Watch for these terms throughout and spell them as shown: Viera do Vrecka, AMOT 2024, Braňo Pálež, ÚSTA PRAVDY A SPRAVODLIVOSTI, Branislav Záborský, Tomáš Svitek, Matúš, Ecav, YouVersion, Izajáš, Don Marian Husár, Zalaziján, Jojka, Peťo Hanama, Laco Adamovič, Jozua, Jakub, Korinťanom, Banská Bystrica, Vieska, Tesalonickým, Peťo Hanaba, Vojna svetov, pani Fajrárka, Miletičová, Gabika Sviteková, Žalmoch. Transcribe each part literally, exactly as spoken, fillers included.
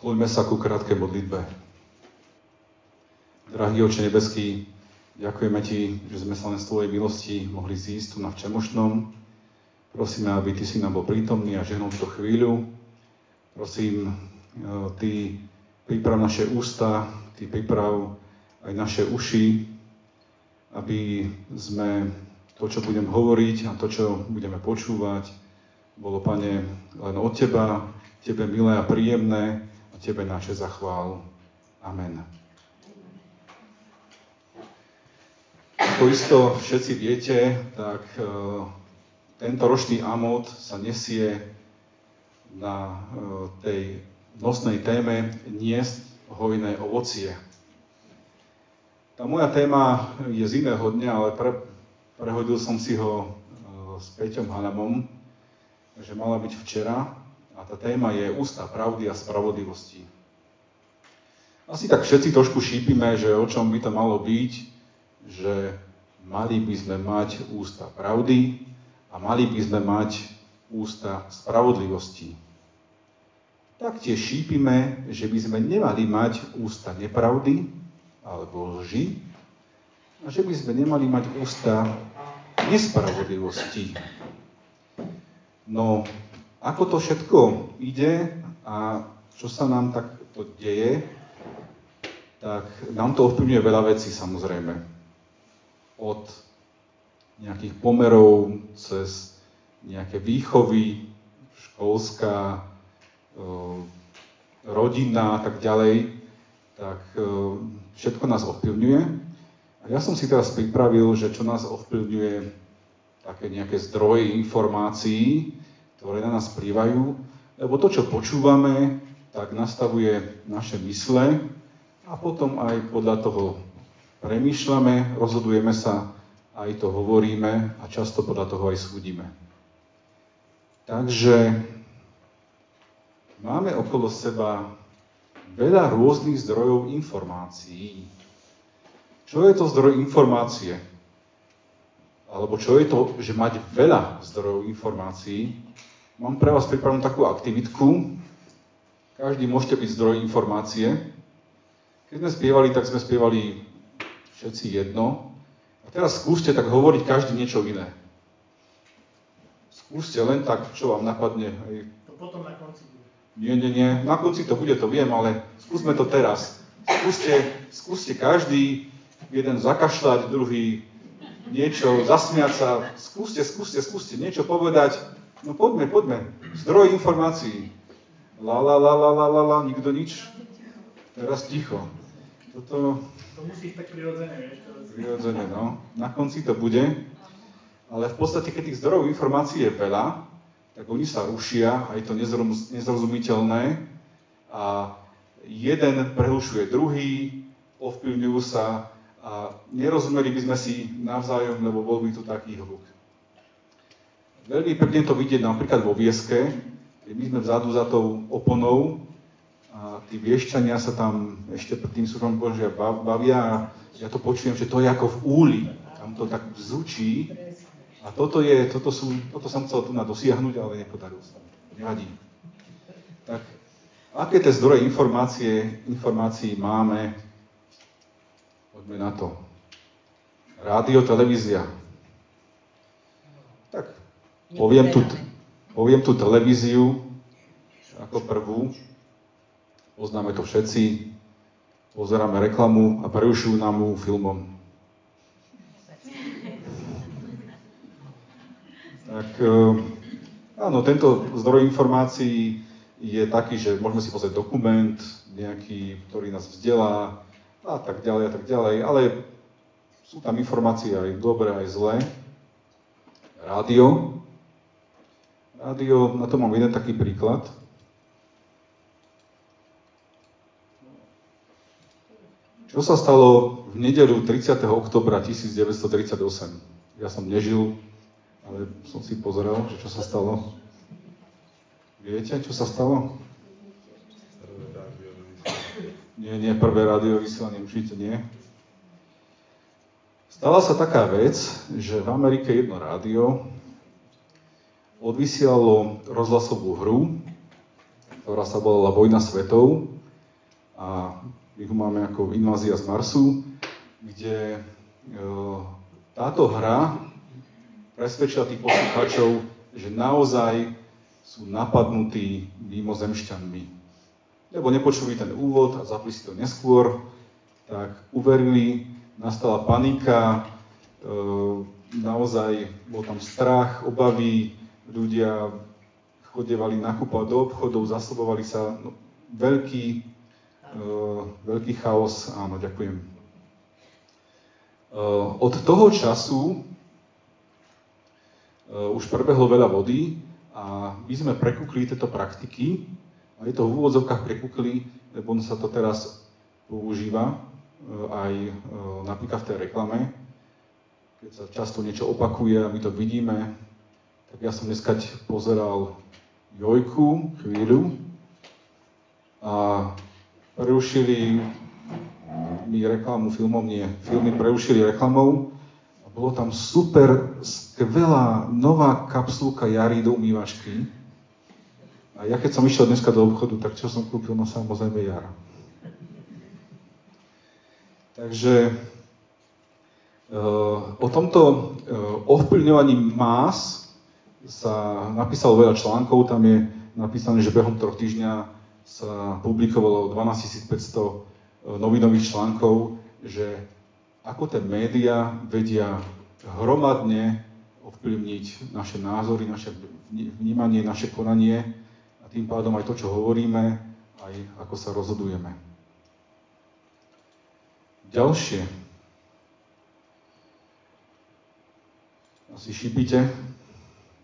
Skloňme sa ku krátkej modlitbe. Drahý Oče nebeský, ďakujeme Ti, že sme sa len z Tvojej milosti mohli zísť tu na včemošnom. Prosíme, aby Ty si nám bol prítomný a žehnal túto chvíľu. Prosím, Ty priprav naše ústa, Ty priprav aj naše uši, aby sme to, čo budem hovoriť a to, čo budeme počúvať, bolo, Pane, len od Teba, Tebe milé a príjemné, a Tebe naše za chválu. Amen. Ako isto všetci viete, tak e, tento ročný AMOT sa nesie na e, tej nosnej téme niesť hojné ovocie. Tá moja téma je z iného dňa, ale pre, prehodil som si ho e, s Peťom Hanabom, že mala byť včera. A tá téma je Ústa pravdy a spravodlivosti. Asi tak všetci trošku šípime, že o čom by to malo byť, že mali by sme mať ústa pravdy a mali by sme mať ústa spravodlivosti. Taktiež šípime, že by sme nemali mať ústa nepravdy alebo lži a že by sme nemali mať ústa nespravodlivosti. No, ako to všetko ide a čo sa nám takto deje, tak nám to ovplyvňuje veľa vecí, samozrejme. Od nejakých pomerov, cez nejaké výchovy, školská, rodina a tak ďalej, tak všetko nás ovplyvňuje. A ja som si teraz pripravil, že čo nás ovplyvňuje, také nejaké zdroje informácií, ktoré na nás plývajú, lebo to, čo počúvame, tak nastavuje naše mysle a potom aj podľa toho premýšľame, rozhodujeme sa, aj to hovoríme a často podľa toho aj súdime. Takže máme okolo seba veľa rôznych zdrojov informácií. Čo je to zdroj informácie? Alebo čo je to, že mať veľa zdrojov informácií? Mám pre vás pripravenú takú aktivitku. Každý môžete byť zdroj informácie. Keď sme spievali, tak sme spievali všetci jedno. A teraz skúste tak hovoriť každý niečo iné. Skúste len tak, čo vám napadne. Hej. To potom na konci bude. Nie, nie, nie. Na konci to bude, to viem, ale skúsme to teraz. Skúste, skúste každý, jeden zakašľať, druhý niečo, zasmiať sa. Skúste, skúste, skúste niečo povedať. No poďme, poďme. Zdroj informácií. La, la, la, la, la, la, la, nikto nič. Teraz ticho. Toto... To musíš tak prirodzene, vieš? Prirodzene, no. Na konci to bude. Ale v podstate, keď tých zdrojov informácií je veľa, tak oni sa rušia a je to nezrom, nezrozumiteľné. A jeden prehlušuje druhý, ovplyvňujú sa a nerozumeli by sme si navzájom, lebo bol by tu taký hluk. Veľmi pekne to vidieť napríklad vo Vieske, kde my sme vzadu za tou oponou a tí Vieščania sa tam ešte pred tým súkrom Božia bavia a ja to počujem, že to je ako v úli, tam to tak bzučí a toto je, toto sú, toto som chcel tu na dosiahnuť, ale nepodaril sa. Nevadí. Tak, aké tie zdroje informácie, informácií máme? Poďme na to. Rádio, televízia. Tak, Poviem tu, poviem tu televíziu ako prvú, poznáme to všetci, pozeráme reklamu a prerušujú nám ju filmom. Tak áno, tento zdroj informácií je taký, že môžeme si pozrieť dokument nejaký, ktorý nás vzdelá a tak ďalej a tak ďalej, ale sú tam informácie aj dobré, aj zlé. Rádio. Rádio, na to mám jeden taký príklad. Čo sa stalo v nedeľu tridsiateho októbra devätnásťstotridsaťosem? Ja som nežil, ale som si pozrel, že čo sa stalo. Viete, čo sa stalo? Nie, nie, prvé rádio vysielanie, určite nie. Stala sa taká vec, že v Amerike jedno rádio odvysielalo rozhlasovú hru, ktorá sa volala Vojna svetov a my ho máme ako invázia z Marsu, kde táto hra presvedčila tých poslucháčov, že naozaj sú napadnutí mimozemšťanmi. Lebo nepočuli ten úvod a zapli si to neskôr, tak uverili, nastala panika, naozaj bol tam strach, obavy, ľudia chodievali nakúpať do obchodov, zasobovali sa, no, veľký, e, veľký chaos, áno, ďakujem. E, od toho času e, už prebehlo veľa vody a my sme prekúkli tieto praktiky, a je to v úvodzovkách prekúkli, lebo sa to teraz používa e, aj e, napríklad v tej reklame, keď sa často niečo opakuje a my to vidíme. Tak ja som dneska pozeral Jojku chvíľu a preušili mi reklamu filmom, nie, filmy preušili reklamou a bolo tam super, skvelá, nová kapsulka Jary do umývačky. A ja keď som išiel dneska do obchodu, tak čo som kúpil? No samozrejme Jara. Takže o tomto ovplyvňovaní más sa napísalo veľa článkov, tam je napísané, že behom troch týždňa sa publikovalo dvanásťtisícpäťsto novinových článkov, že ako tie médiá vedia hromadne ovplyvniť naše názory, naše vnímanie, naše konanie a tým pádom aj to, čo hovoríme, aj ako sa rozhodujeme. Ďalšie. Asi šibíte.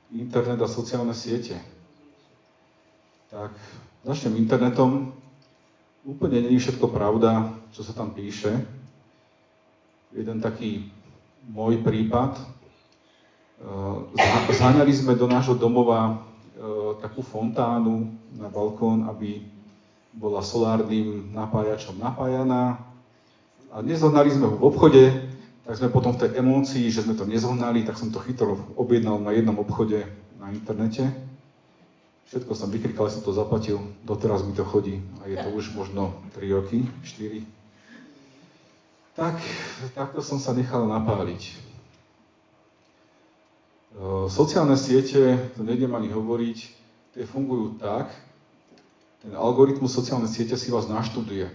Internet a sociálne siete. Tak, začnem internetom. Úplne nie je všetko pravda, čo sa tam píše. Jeden taký môj prípad. Zháňali sme do nášho domova takú fontánu na balkón, aby bola solárnym napájačom napájaná. A nezohnali sme ho v obchode. Tak sme potom v tej emócii, že sme to nezohnali, tak som to chytro objednal na jednom obchode na internete. Všetko som vykrikal, som to zaplatil, doteraz mi to chodí a je to už možno tri roky, štyri. Tak, takto som sa nechal napáliť. E, sociálne siete, to nejdem ani hovoriť, tie fungujú tak, ten algoritmus sociálnej siete si vás naštuduje.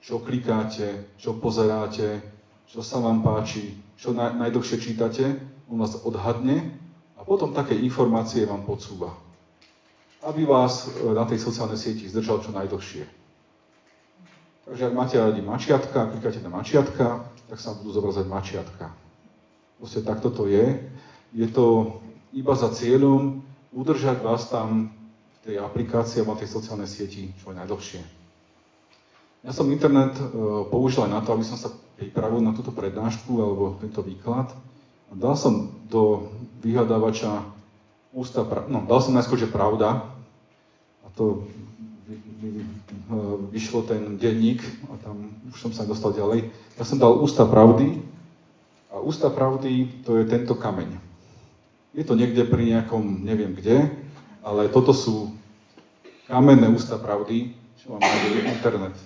Čo klikáte, čo pozeráte, čo sa vám páči, čo naj, najdlhšie čítate, on vás odhadne a potom také informácie vám podsúva, aby vás na tej sociálnej sieti zdržal čo najdlhšie. Takže ak máte radi mačiatka, klikáte na mačiatka, tak sa vám budú zobrazať mačiatka. Proste takto to je. Je to iba za cieľom udržať vás tam v tej aplikácii a na tej sociálnej sieti čo najdlhšie. Ja som internet použil aj na to, aby som sa pripravil na túto prednášku alebo tento výklad. Dal som do vyhľadávača ústa, pra... no dal som najskôr, že pravda, a to vyšlo ten denník a tam už som sa dostal ďalej. Ja som dal ústa pravdy a ústa pravdy to je tento kameň. Je to niekde pri nejakom, neviem kde, ale toto sú kamenné ústa pravdy, čo vám nájde internet.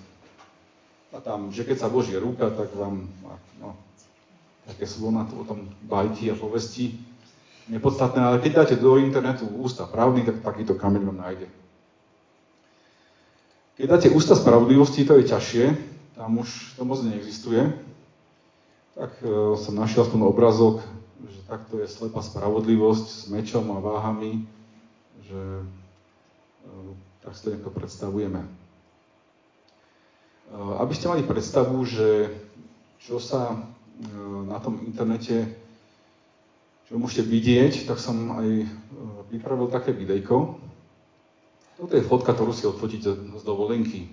A tam, že keď sa vloží ruka, tak vám, no, také sú na to o tom bajky a povesti nepodstatné, ale keď dáte do internetu ústa pravdy, tak takýto kameň vám nájde. Keď dáte ústa spravodlivosti, to je ťažšie, tam už to moc neexistuje, tak e, som našiel aspoň obrazok, že takto je slepá spravodlivosť s mečom a váhami, že e, tak si to nejako predstavujeme. Aby ste mali predstavu, že čo sa na tom internete, čo môžete vidieť, tak som aj pripravil také videjko. Toto je fotka, ktorú si odfotíte z dovolenky.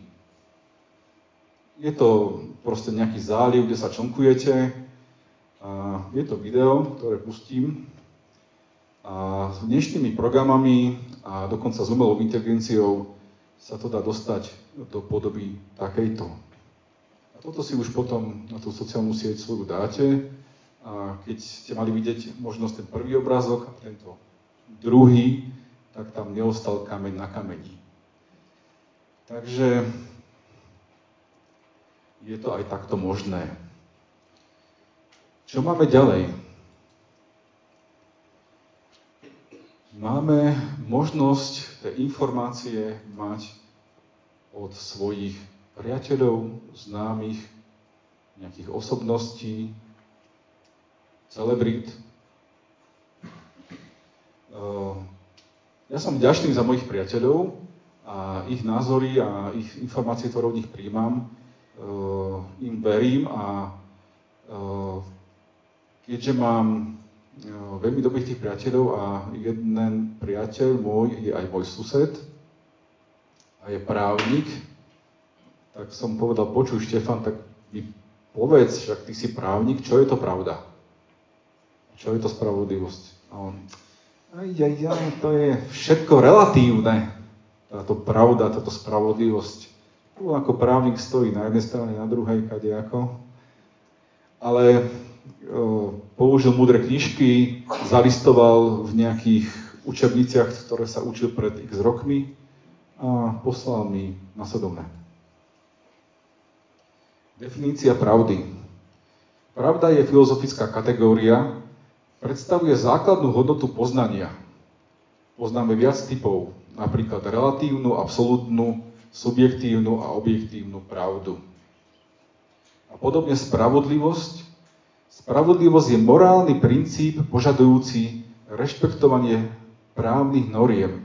Je to proste nejaký záliv, kde sa člnkujete. A je to video, ktoré pustím. A s dnešnými programami a dokonca s umelou inteligenciou sa to dá dostať do podoby takejto. A toto si už potom na tú sociálnu sieť svoju dáte a keď ste mali vidieť možnosť ten prvý obrázok a tento druhý, tak tam neostal kameň na kameni. Takže je to aj takto možné. Čo máme ďalej? Máme možnosť tie informácie mať od svojich priateľov, známych, nejakých osobností, celebrít. Ja som vďačný za mojich priateľov a ich názory a ich informácie, ktoré od nich príjmam, im verím a keďže mám veľmi dobrých tých priateľov a jeden priateľ môj je aj môj sused a je právnik, tak som povedal, počuj Štefan, tak mi povedz, však ty si právnik, čo je to pravda? Čo je to spravodlivosť? A on, aj, aj, aj, to je všetko relatívne, táto pravda, táto spravodlivosť. On ako právnik stojí na jednej strane, na druhej, kadejako. Ale o, použil múdre knižky, zalistoval v nejakých učebniciach, ktoré sa učil pred x rokmi a poslal mi nasledovné. Definícia pravdy. Pravda je filozofická kategória, predstavuje základnú hodnotu poznania. Poznáme viac typov, napríklad relatívnu, absolútnu, subjektívnu a objektívnu pravdu. A podobne spravodlivosť. Spravodlivosť je morálny princíp požadujúci rešpektovanie právnych noriem.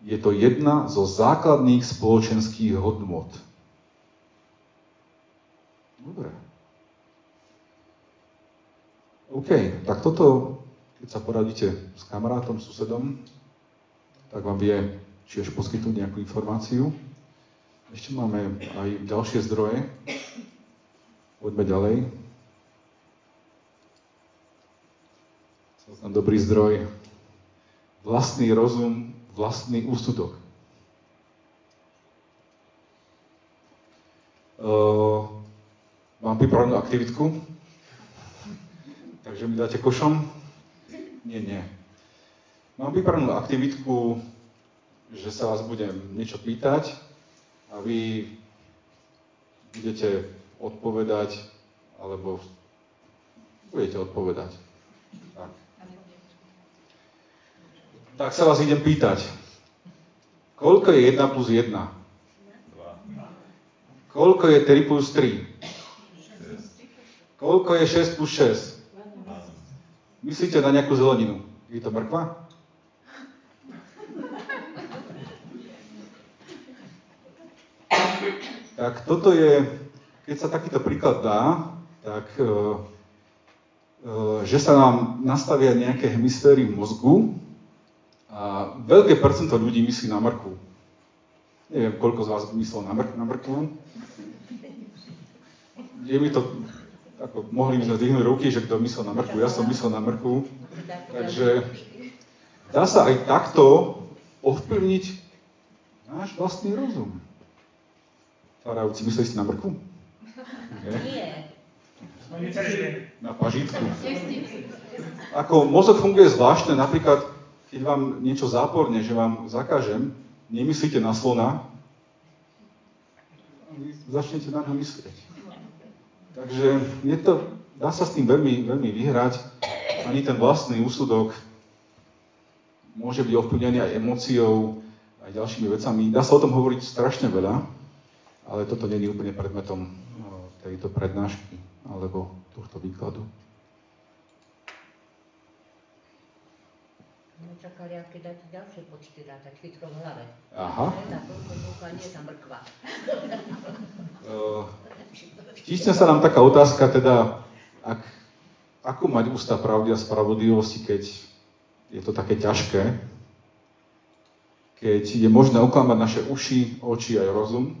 Je to jedna zo základných spoločenských hodnôt. Dobre. OK, tak toto, keď sa poradíte s kamarátom, susedom, tak vám vie tiež poskytnúť nejakú informáciu. Ešte máme aj ďalšie zdroje. Poďme ďalej. Chcel som dobrý zdroj. Vlastný rozum, vlastný úsudok. Uh, Mám pripravenú aktivitku, takže mi dáte košom? Nie, nie. Mám pripravenú aktivitku, že sa vás budem niečo pýtať a vy budete odpovedať, alebo budete odpovedať. Tak, tak sa vás idem pýtať. Koľko je jeden plus jeden? dva. Koľko je tri plus tri? Koľko je šesť plus šesť? Myslíte na nejakú zeleninu? Je to mrkva? Tak toto je, keď sa takýto príklad dá, tak že sa nám nastavia nejaké hemisféry v mozgu a veľké percento ľudí myslí na mrkvu. Neviem, koľko z vás myslelo na mrk, na mrkvu. Je mi to... Ako, mohli by sme zdvihnúť ruky, že kto myslel na mrkvu, ja som myslel na mrkvu. Takže dá sa aj takto ovplyvniť náš vlastný rozum. Farávci, mysleli ste na mrkvu? Nie. Okay. Na pažitku. Ako mozog funguje zvláštne, napríklad, keď vám niečo záporne, že vám zakážem, nemyslíte na slona, začnete na ňo myslieť. Takže to, dá sa s tým veľmi, veľmi vyhrať. Ani ten vlastný úsudok môže byť ovplyvnený aj emóciou, aj ďalšími vecami. Dá sa o tom hovoriť strašne veľa, ale toto nie je úplne predmetom tejto prednášky alebo tohto výkladu. My čakali, aké dáte ďalšie počty rátať, chytro v hlave. Aha. Na toľko toľko nie je tam mrkva. Vtične sa nám taká otázka, teda, ak, ako mať ústa pravdy a spravodlivosti, keď je to také ťažké, keď je možné oklamať naše uši, oči aj rozum,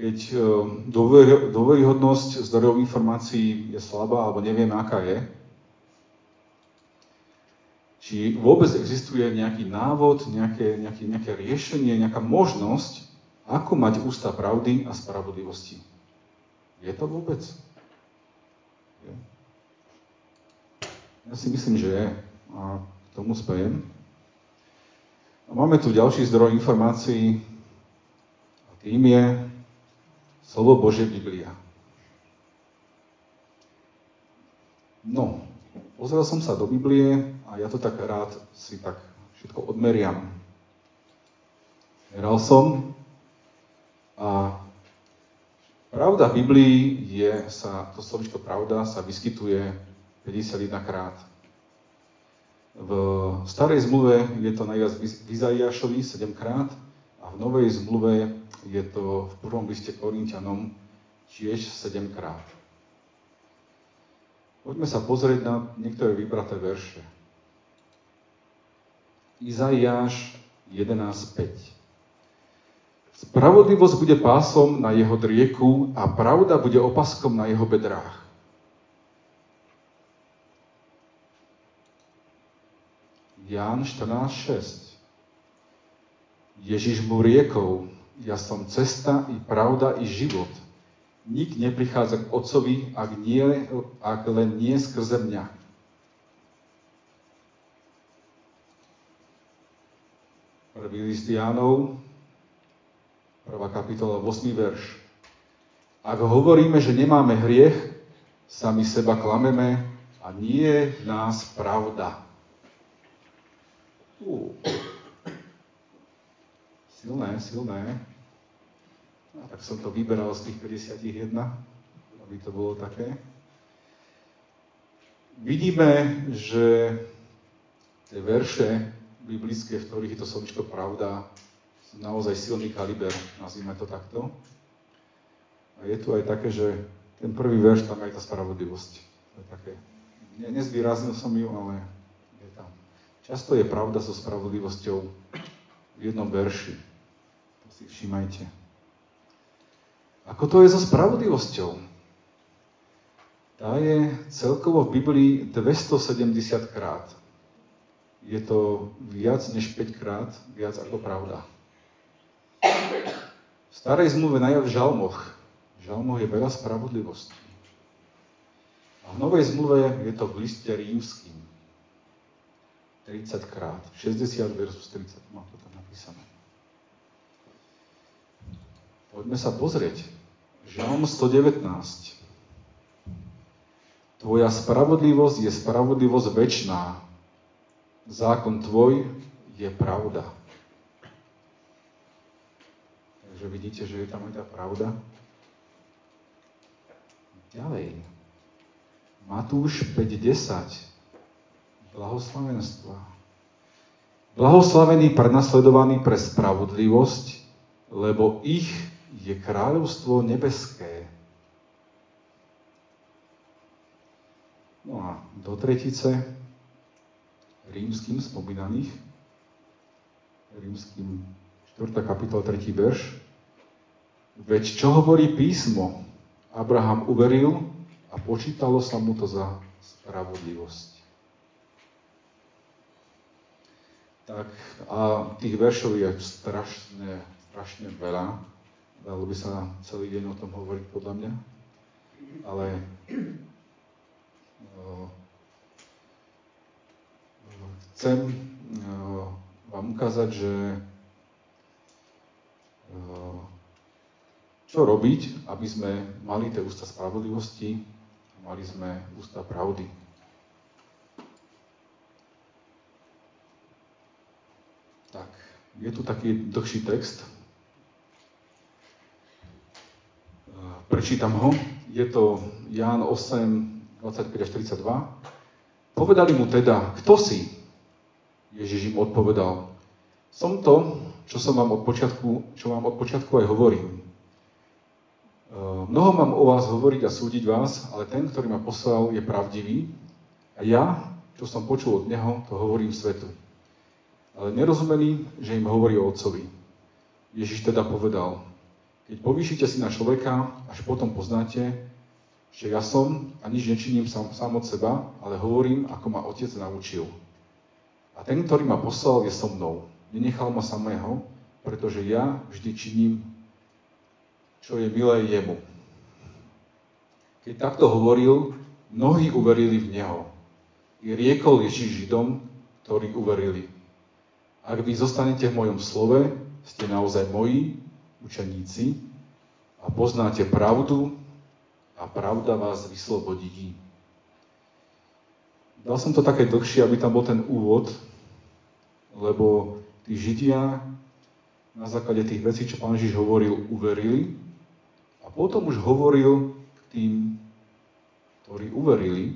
keď dôver, dôveryhodnosť zdrojov informácií je slabá, alebo nevieme, aká je, či vôbec existuje nejaký návod, nejaké, nejaké, nejaké riešenie, nejaká možnosť, ako mať ústa pravdy a spravodlivosti. Je to vôbec? Je. Ja si myslím, že je. A k tomu spejem. A máme tu ďalší zdroj informácií, Tým je slovo Božie Biblia. No, pozrel som sa do Biblie a ja to tak rád si tak všetko odmeriam. Meral som a pravda v Biblii je, sa, to slovičko pravda sa vyskytuje päťdesiatjeden krát. V starej zmluve je to najviac v Izajášovi sedem krát a v novej zmluve je to v prvom liste Korinťanom tiež sedem krát. Poďme sa pozrieť na niektoré vybraté verše. Izajáš jedenásť päť. Spravodlivosť bude pásom na jeho drieku a pravda bude opaskom na jeho bedrách. Ján štrnásť šesť. Ježiš mu riekol, ja som cesta i pravda i život. Nik neprichádza k Otcovi, ak, nie, ak len nie skrze mňa. Prvý list Jánov, prvá kapitola, ôsmy verš. Ak hovoríme, že nemáme hriech, sami seba klameme a nie je v nás pravda. Ú. Silné, silné. A tak som to vyberal z tých päťdesiatjeden, aby to bolo také. Vidíme, že tie verše biblické, v ktorých je to slovičko pravda, sú naozaj silný kaliber, nazvime to takto. A je tu aj také, že ten prvý verš, tam je tá spravodlivosť. To je také. Ne, nezvýraznil som ju, ale je tam. Často je pravda so spravodlivosťou v jednom verši. To si všímajte. Ako to je so spravodlivosťou? Tá je celkovo v Biblii dvestosedemdesiat krát. Je to viac než päť krát, viac ako pravda. V starej zmluve najviac v Žalmoch. V Žalmoch je veľa spravodlivosti. A v novej zmluve je to v liste Rímským. tridsať krát. šesťdesiat versus tridsať. Mám to tam napísané. Poďme sa pozrieť. Žalm stodevätnásť. Tvoja spravodlivosť je spravodlivosť večná. Zákon tvoj je pravda. Takže vidíte, že je tam aj tá pravda. Ďalej. Matúš päť desať. Blahoslavenstva. Blahoslavení prenasledovaní pre spravodlivosť, lebo ich je kráľovstvo nebeské. No a do tretice Rímským spomínaných, Rímským štvrtá kapitola, tretí verš. Veď čo hovorí písmo? Abraham uveril a počítalo sa mu to za spravodlivosť. Tak a tých veršov je strašné, strašne veľa. Dalo by sa celý deň o tom hovoriť, podľa mňa. Ale uh, chcem uh, vám ukázať, že uh, čo robiť, aby sme mali tie ústa spravodlivosti, mali sme ústa pravdy. Tak, je tu taký dlhší text. Prečítam ho. Je to Ján osem, dvadsaťpäť až tridsaťdva. Povedali mu teda, kto si? Ježiš im odpovedal. Som to, čo som vám od počiatku, čo vám od počiatku aj hovorím. Mnoho mám o vás hovoriť a súdiť vás, ale ten, ktorý ma poslal, je pravdivý. A ja, čo som počul od neho, to hovorím svetu. Ale nerozumeli, že im hovorí o Otcovi. Ježiš teda povedal. Keď povýšite si na človeka, až potom poznáte, že ja som a nič nečiním sám, sám od seba, ale hovorím, ako ma Otec naučil. A ten, ktorý ma poslal, je so mnou. Nenechal ma samého, pretože ja vždy činím, čo je milé jemu. Keď takto hovoril, mnohí uverili v neho. I riekol Ježiš Židom, ktorí uverili. Ak vy zostanete v mojom slove, ste naozaj moji, učeníci a poznáte pravdu a pravda vás vyslobodí. Dal som to také dlhšie, aby tam bol ten úvod, lebo tí Židia na základe tých vecí, čo Pán Ježiš hovoril, uverili a potom už hovoril k tým, ktorí uverili,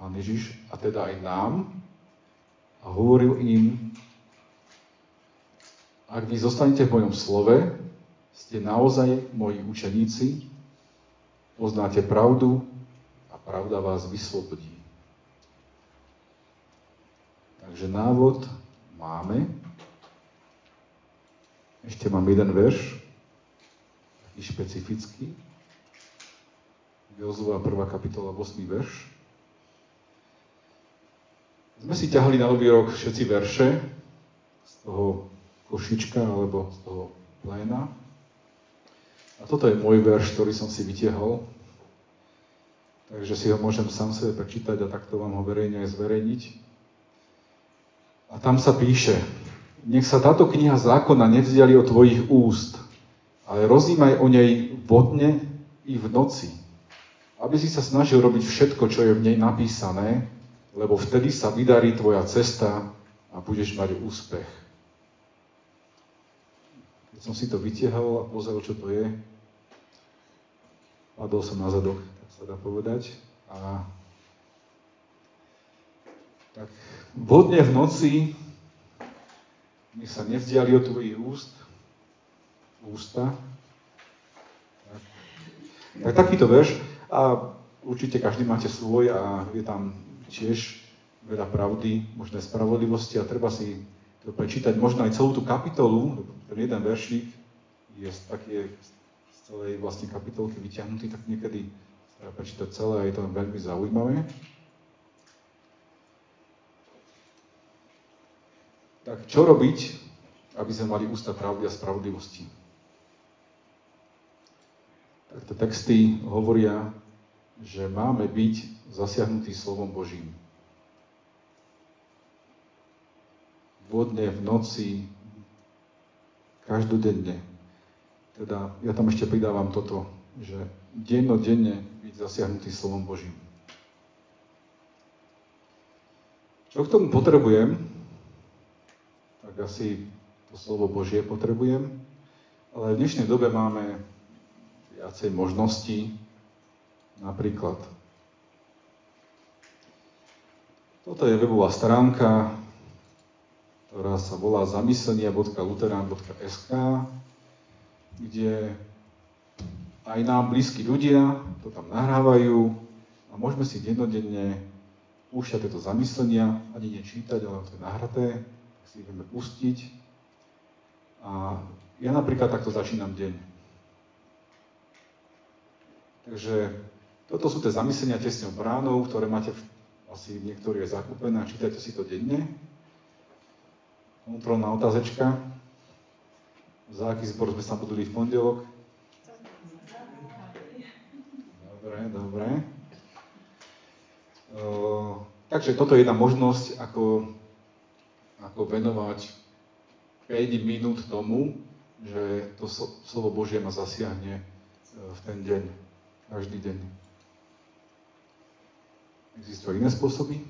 Pán Ježiš, a teda aj nám, a hovoril im: ak vy zostanete v mojom slove, ste naozaj moji učeníci, poznáte pravdu a pravda vás vyslobodí. Takže návod máme. Ešte mám jeden verš, taký špecifický. Jozua prvá kapitola, ôsmy verš. Sme si ťahali na nový rok všetci verše z toho košička alebo z toho pléna. A toto je môj verš, ktorý som si vytiahol. Takže si ho môžem sám sebe prečítať a takto vám ho verejne aj zverejniť. A tam sa píše: nech sa táto kniha zákona nevzdiali od tvojich úst, ale rozímaj o nej vo dne i v noci, aby si sa snažil robiť všetko, čo je v nej napísané, lebo vtedy sa vydarí tvoja cesta a budeš mať úspech. Keď som si to vytiahol a pozrel, čo to je, padol som na zadok, tak sa dá povedať. A tak vo dne v noci nech sa nevzdiali od tvojich úst, ústa. Tak, tak takýto verš. A určite každý máte svoj a je tam tiež veľa pravdy, možno aj spravodlivosti a treba si to prečítať. Možno aj celú tú kapitolu, ten jeden veršík je z, také, z celej vlastne kapitolky vyťahnutý, tak niekedy treba prečítať celé a je to veľmi zaujímavé. Tak čo robiť, aby sme mali ústa pravdy a spravodlivosti? Takto texty hovoria, že máme byť zasiahnutí slovom Božím. Vo dne, v noci, každodenne. Teda ja tam ešte pridávam toto, že dennodenne byť zasiahnutý slovom Božím. Čo k tomu potrebujem? Tak asi to slovo Božie potrebujem, ale v dnešnej dobe máme viacej možností. Napríklad, toto je webová stránka, ktorá sa volá zamyslenia bodka lutheran bodka es ká, kde aj nám blízki ľudia to tam nahrávajú a môžeme si dennodenne púšťať tieto zamyslenia, ani nečítať, ale to je nahraté, tak si ideme pustiť. A ja napríklad takto začínam deň. Takže toto sú tie zamyslenia tesnou bránou, ktoré máte v, asi niektoré zakúpené a čítate si to denne. Kontrolná otázečka. Za aký zbor sme sa buduli v pondelok? Dobre, dobre. E, takže toto je jedna možnosť, ako, ako venovať päť minút tomu, že to slovo Božie ma zasiahne v ten deň, každý deň. Existujú iné spôsoby.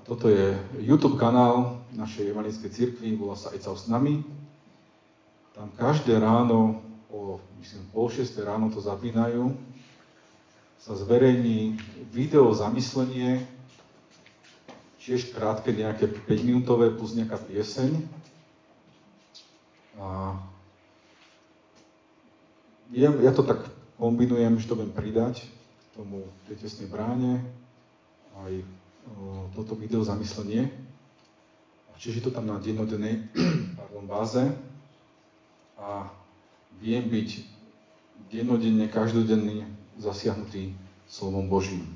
A toto je YouTube kanál našej evangelickej cirkvi, volá sa Ecav s nami. Tam každé ráno, o myslím pol šiestej ráno to zapínajú, sa zverejní video zamyslenie, tiež krátke nejaké päťminútové plus nejaká pieseň. A ja, ja to tak kombinujem, že to budem pridať k tomu tej tesnej bráne aj o, toto video zamyslenie. Čiže je to tam na dennodennej pardon, báze a viem byť dennodenne, každodenne zasiahnutý slovom Božím.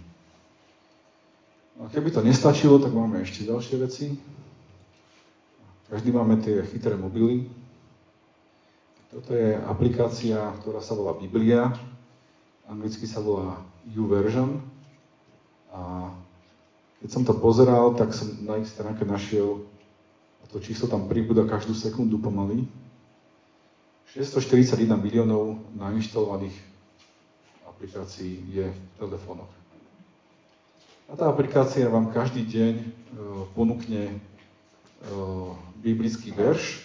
A keby to nestačilo, tak máme ešte ďalšie veci. Každý máme tie chytré mobily. Toto je aplikácia, ktorá sa volá Biblia, anglicky sa volá YouVersion. A keď som to pozeral, tak som na ich stránke našiel To číslo tam pribúda každú sekundu pomaly. šesťstoštyridsaťjeden miliónov nainštalovaných aplikácií je v telefónoch. A tá aplikácia vám každý deň ponúkne biblický verš,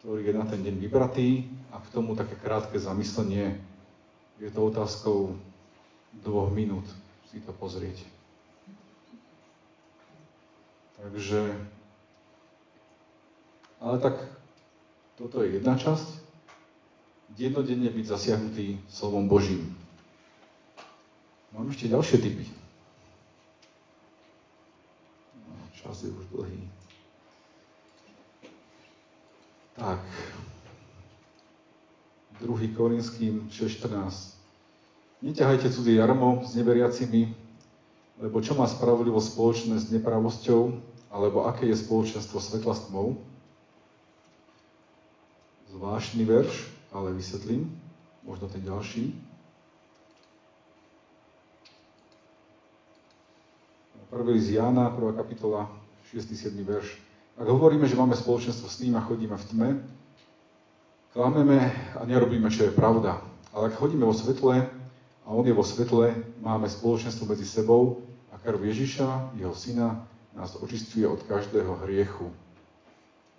ktorý je na ten deň vybratý, a k tomu také krátke zamyslenie. Je to otázkou dvoch minút si to pozrieť. Takže, ale tak toto je jedna časť. Jednodenne byť zasiahnutý slovom Božím. Mám ešte ďalšie tipy. Čas je už dlhý. Tak. druhý. Korinťanom šesť štrnásť. Neťahajte cudzie jarmo s neveriacimi, lebo čo má spravodlivosť spoločné s nepravosťou, alebo aké je spoločenstvo svetla s tmou? Zvláštny verš, ale vysvetlím, možno ten ďalší. Prvý z Jána, prvá kapitola, šiesty siedmy verš. Ak hovoríme, že máme spoločenstvo s ním a chodíme v tme, klameme a nerobíme, čo je pravda. Ale ak chodíme vo svetle, a on je vo svetle, máme spoločenstvo medzi sebou a krv Ježiša, jeho syna, nás očistuje od každého hriechu.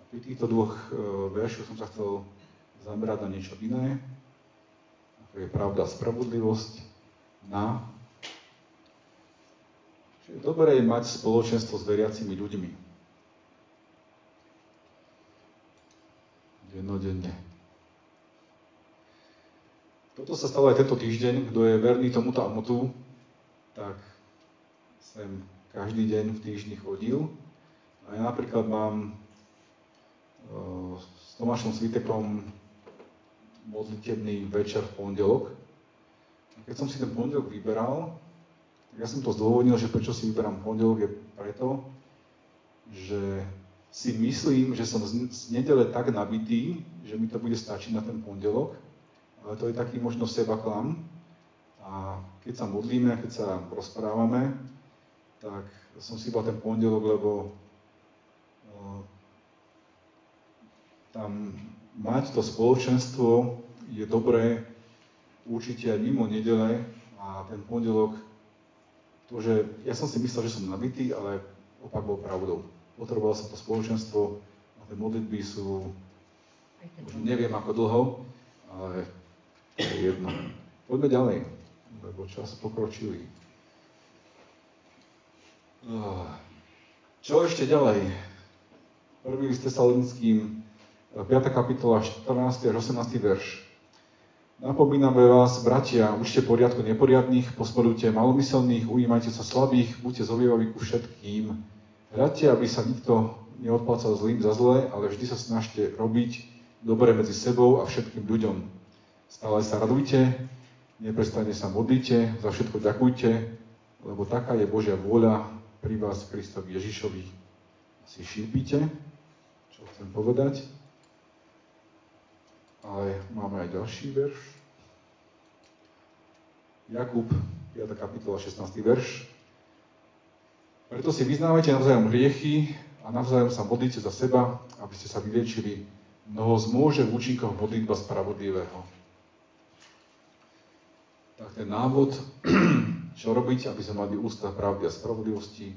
A pri týchto dvoch veršoch som sa chcel zamerať na niečo iné, ako je pravda, spravodlivosť, na. Čiže dobré je mať spoločenstvo s veriacimi ľuďmi. Dennodenne. Toto sa stalo aj tento týždeň. Kto je verný tomuto amotu, tak sem každý deň v týždni chodil. A ja napríklad mám e, s Tomášom Svitekom modlitebný večer v pondelok. A keď som si ten pondelok vyberal, tak ja som to zdôvodnil, že prečo si vyberám pondelok, je preto, že si myslím, že som z, z nedele tak nabitý, že mi to bude stačiť na ten pondelok. Ale to je taký možno sebaklam. A keď sa modlíme, keď sa rozprávame, tak som si iba ten pondelok, lebo uh, tam mať to spoločenstvo je dobré určite aj mimo nedele. A ten pondelok, to, že ja som si myslel, že som nabitý, ale opak bol pravdou. Potreboval som to spoločenstvo a tie modlitby sú, už neviem ako dlho, ale to je jedno. Poďme ďalej, lebo čas pokročilý. Čo ešte ďalej? Prvý list Tesalonickým, piata kapitola, štrnásty až osemnásty verš. Napomíname vás, bratia, učte poriadku neporiadných, pospodujte malomyselných, ujímajte sa slabých, buďte zovievaví ku všetkým. Hľadte, aby sa nikto neodplácal zlým za zlé, ale vždy sa snažte robiť dobre medzi sebou a všetkým ľuďom. Stále sa radujte, neprestane sa modlite, za všetko ďakujte, lebo taká je Božia vôľa pri vás Kristovi Ježišovi. Si šípite, čo chcem povedať, ale máme aj ďalší verš. Jakub, piata kapitola, šestnásty verš. Preto si vyznávajte navzájom hriechy a navzájom sa modlite za seba, aby ste sa vyliečili. Mnoho zmôže v účinkoch modlitba spravodlivého. Tak ten návod, čo robiť, aby sme mali ústa pravdy a spravodlivosti,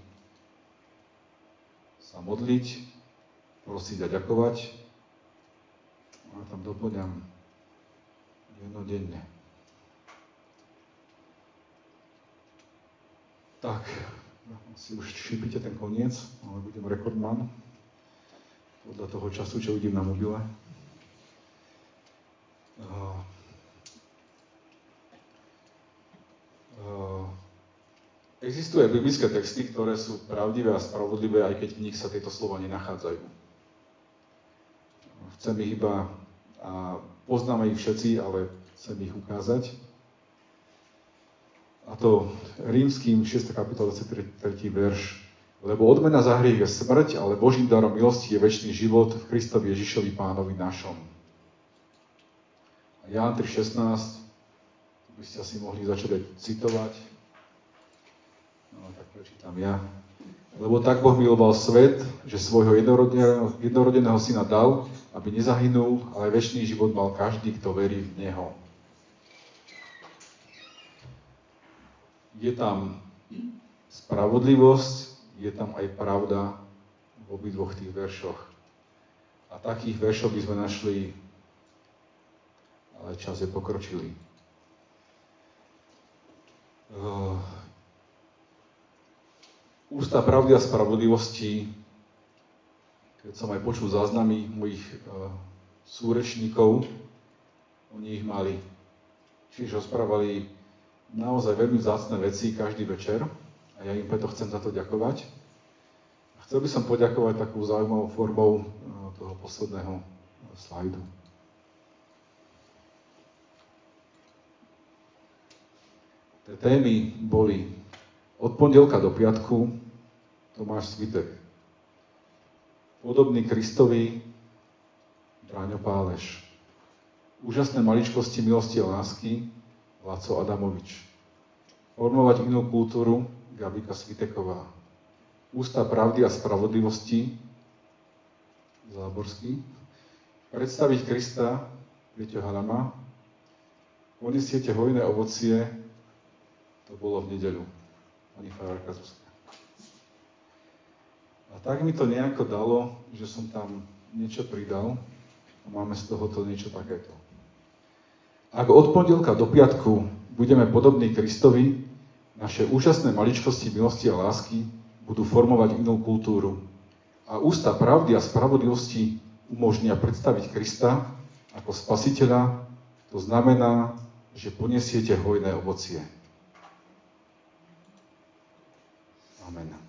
sa modliť, prosiť a ďakovať. A tam doplňam jednodenne. Tak, si už šípite ten koniec, ale budem rekordman podľa toho času, čo vidím na mobile. Uh, Existujú biblické texty, ktoré sú pravdivé a spravodlivé, aj keď v nich sa tieto slova nenachádzajú. Chcem ich iba, a poznáme ich všetci, ale chcem ich ukázať. A to Rímským, šiesta kapitola, tretí verš. Lebo odmena za hriech je smrť, ale Božím darom milosti je večný život v Kristovi Ježišovi Pánovi našom. A Ján tri šestnásť, tu by ste asi mohli začať citovať. No, tak prečítam ja. Lebo tak Boh miloval svet, že svojho jednorodeného, jednorodeného syna dal, aby nezahynul, ale večný život mal každý, kto verí v Neho. Je tam spravodlivosť, je tam aj pravda v obidvoch tých veršoch. A takých veršov by sme našli, ale čas je pokročilý. Ústa pravdy a spravodlivosti, keď som aj počul záznamy mojich uh, súrečníkov, oni ich mali. Čiže rozprávali naozaj veľmi vzácne veci každý večer a ja im preto chcem za to ďakovať. A chcel by som poďakovať takou zaujímavou formou uh, toho posledného uh, slajdu. Té témy boli od pondelka do piatku Tomáš Svitek, podobný Kristovi Braňo Pálež, úžasné maličkosti milosti a lásky Laco Adamovič, formovať inú kultúru Gabika Sviteková, ústa pravdy a spravodlivosti Záborský, predstaviť Krista Peťo Hanama, poniesiete hojné ovocie, to bolo v nedeľu. Pani Fajrárka. A tak mi to nejako dalo, že som tam niečo pridal a máme z tohoto niečo takéto. Ak od pondelka do piatku budeme podobní Kristovi, naše úžasné maličkosti milosti a lásky budú formovať inú kultúru. A ústa pravdy a spravodlivosti umožnia predstaviť Krista ako spasiteľa, to znamená, že poniesiete hojné ovocie. Amen.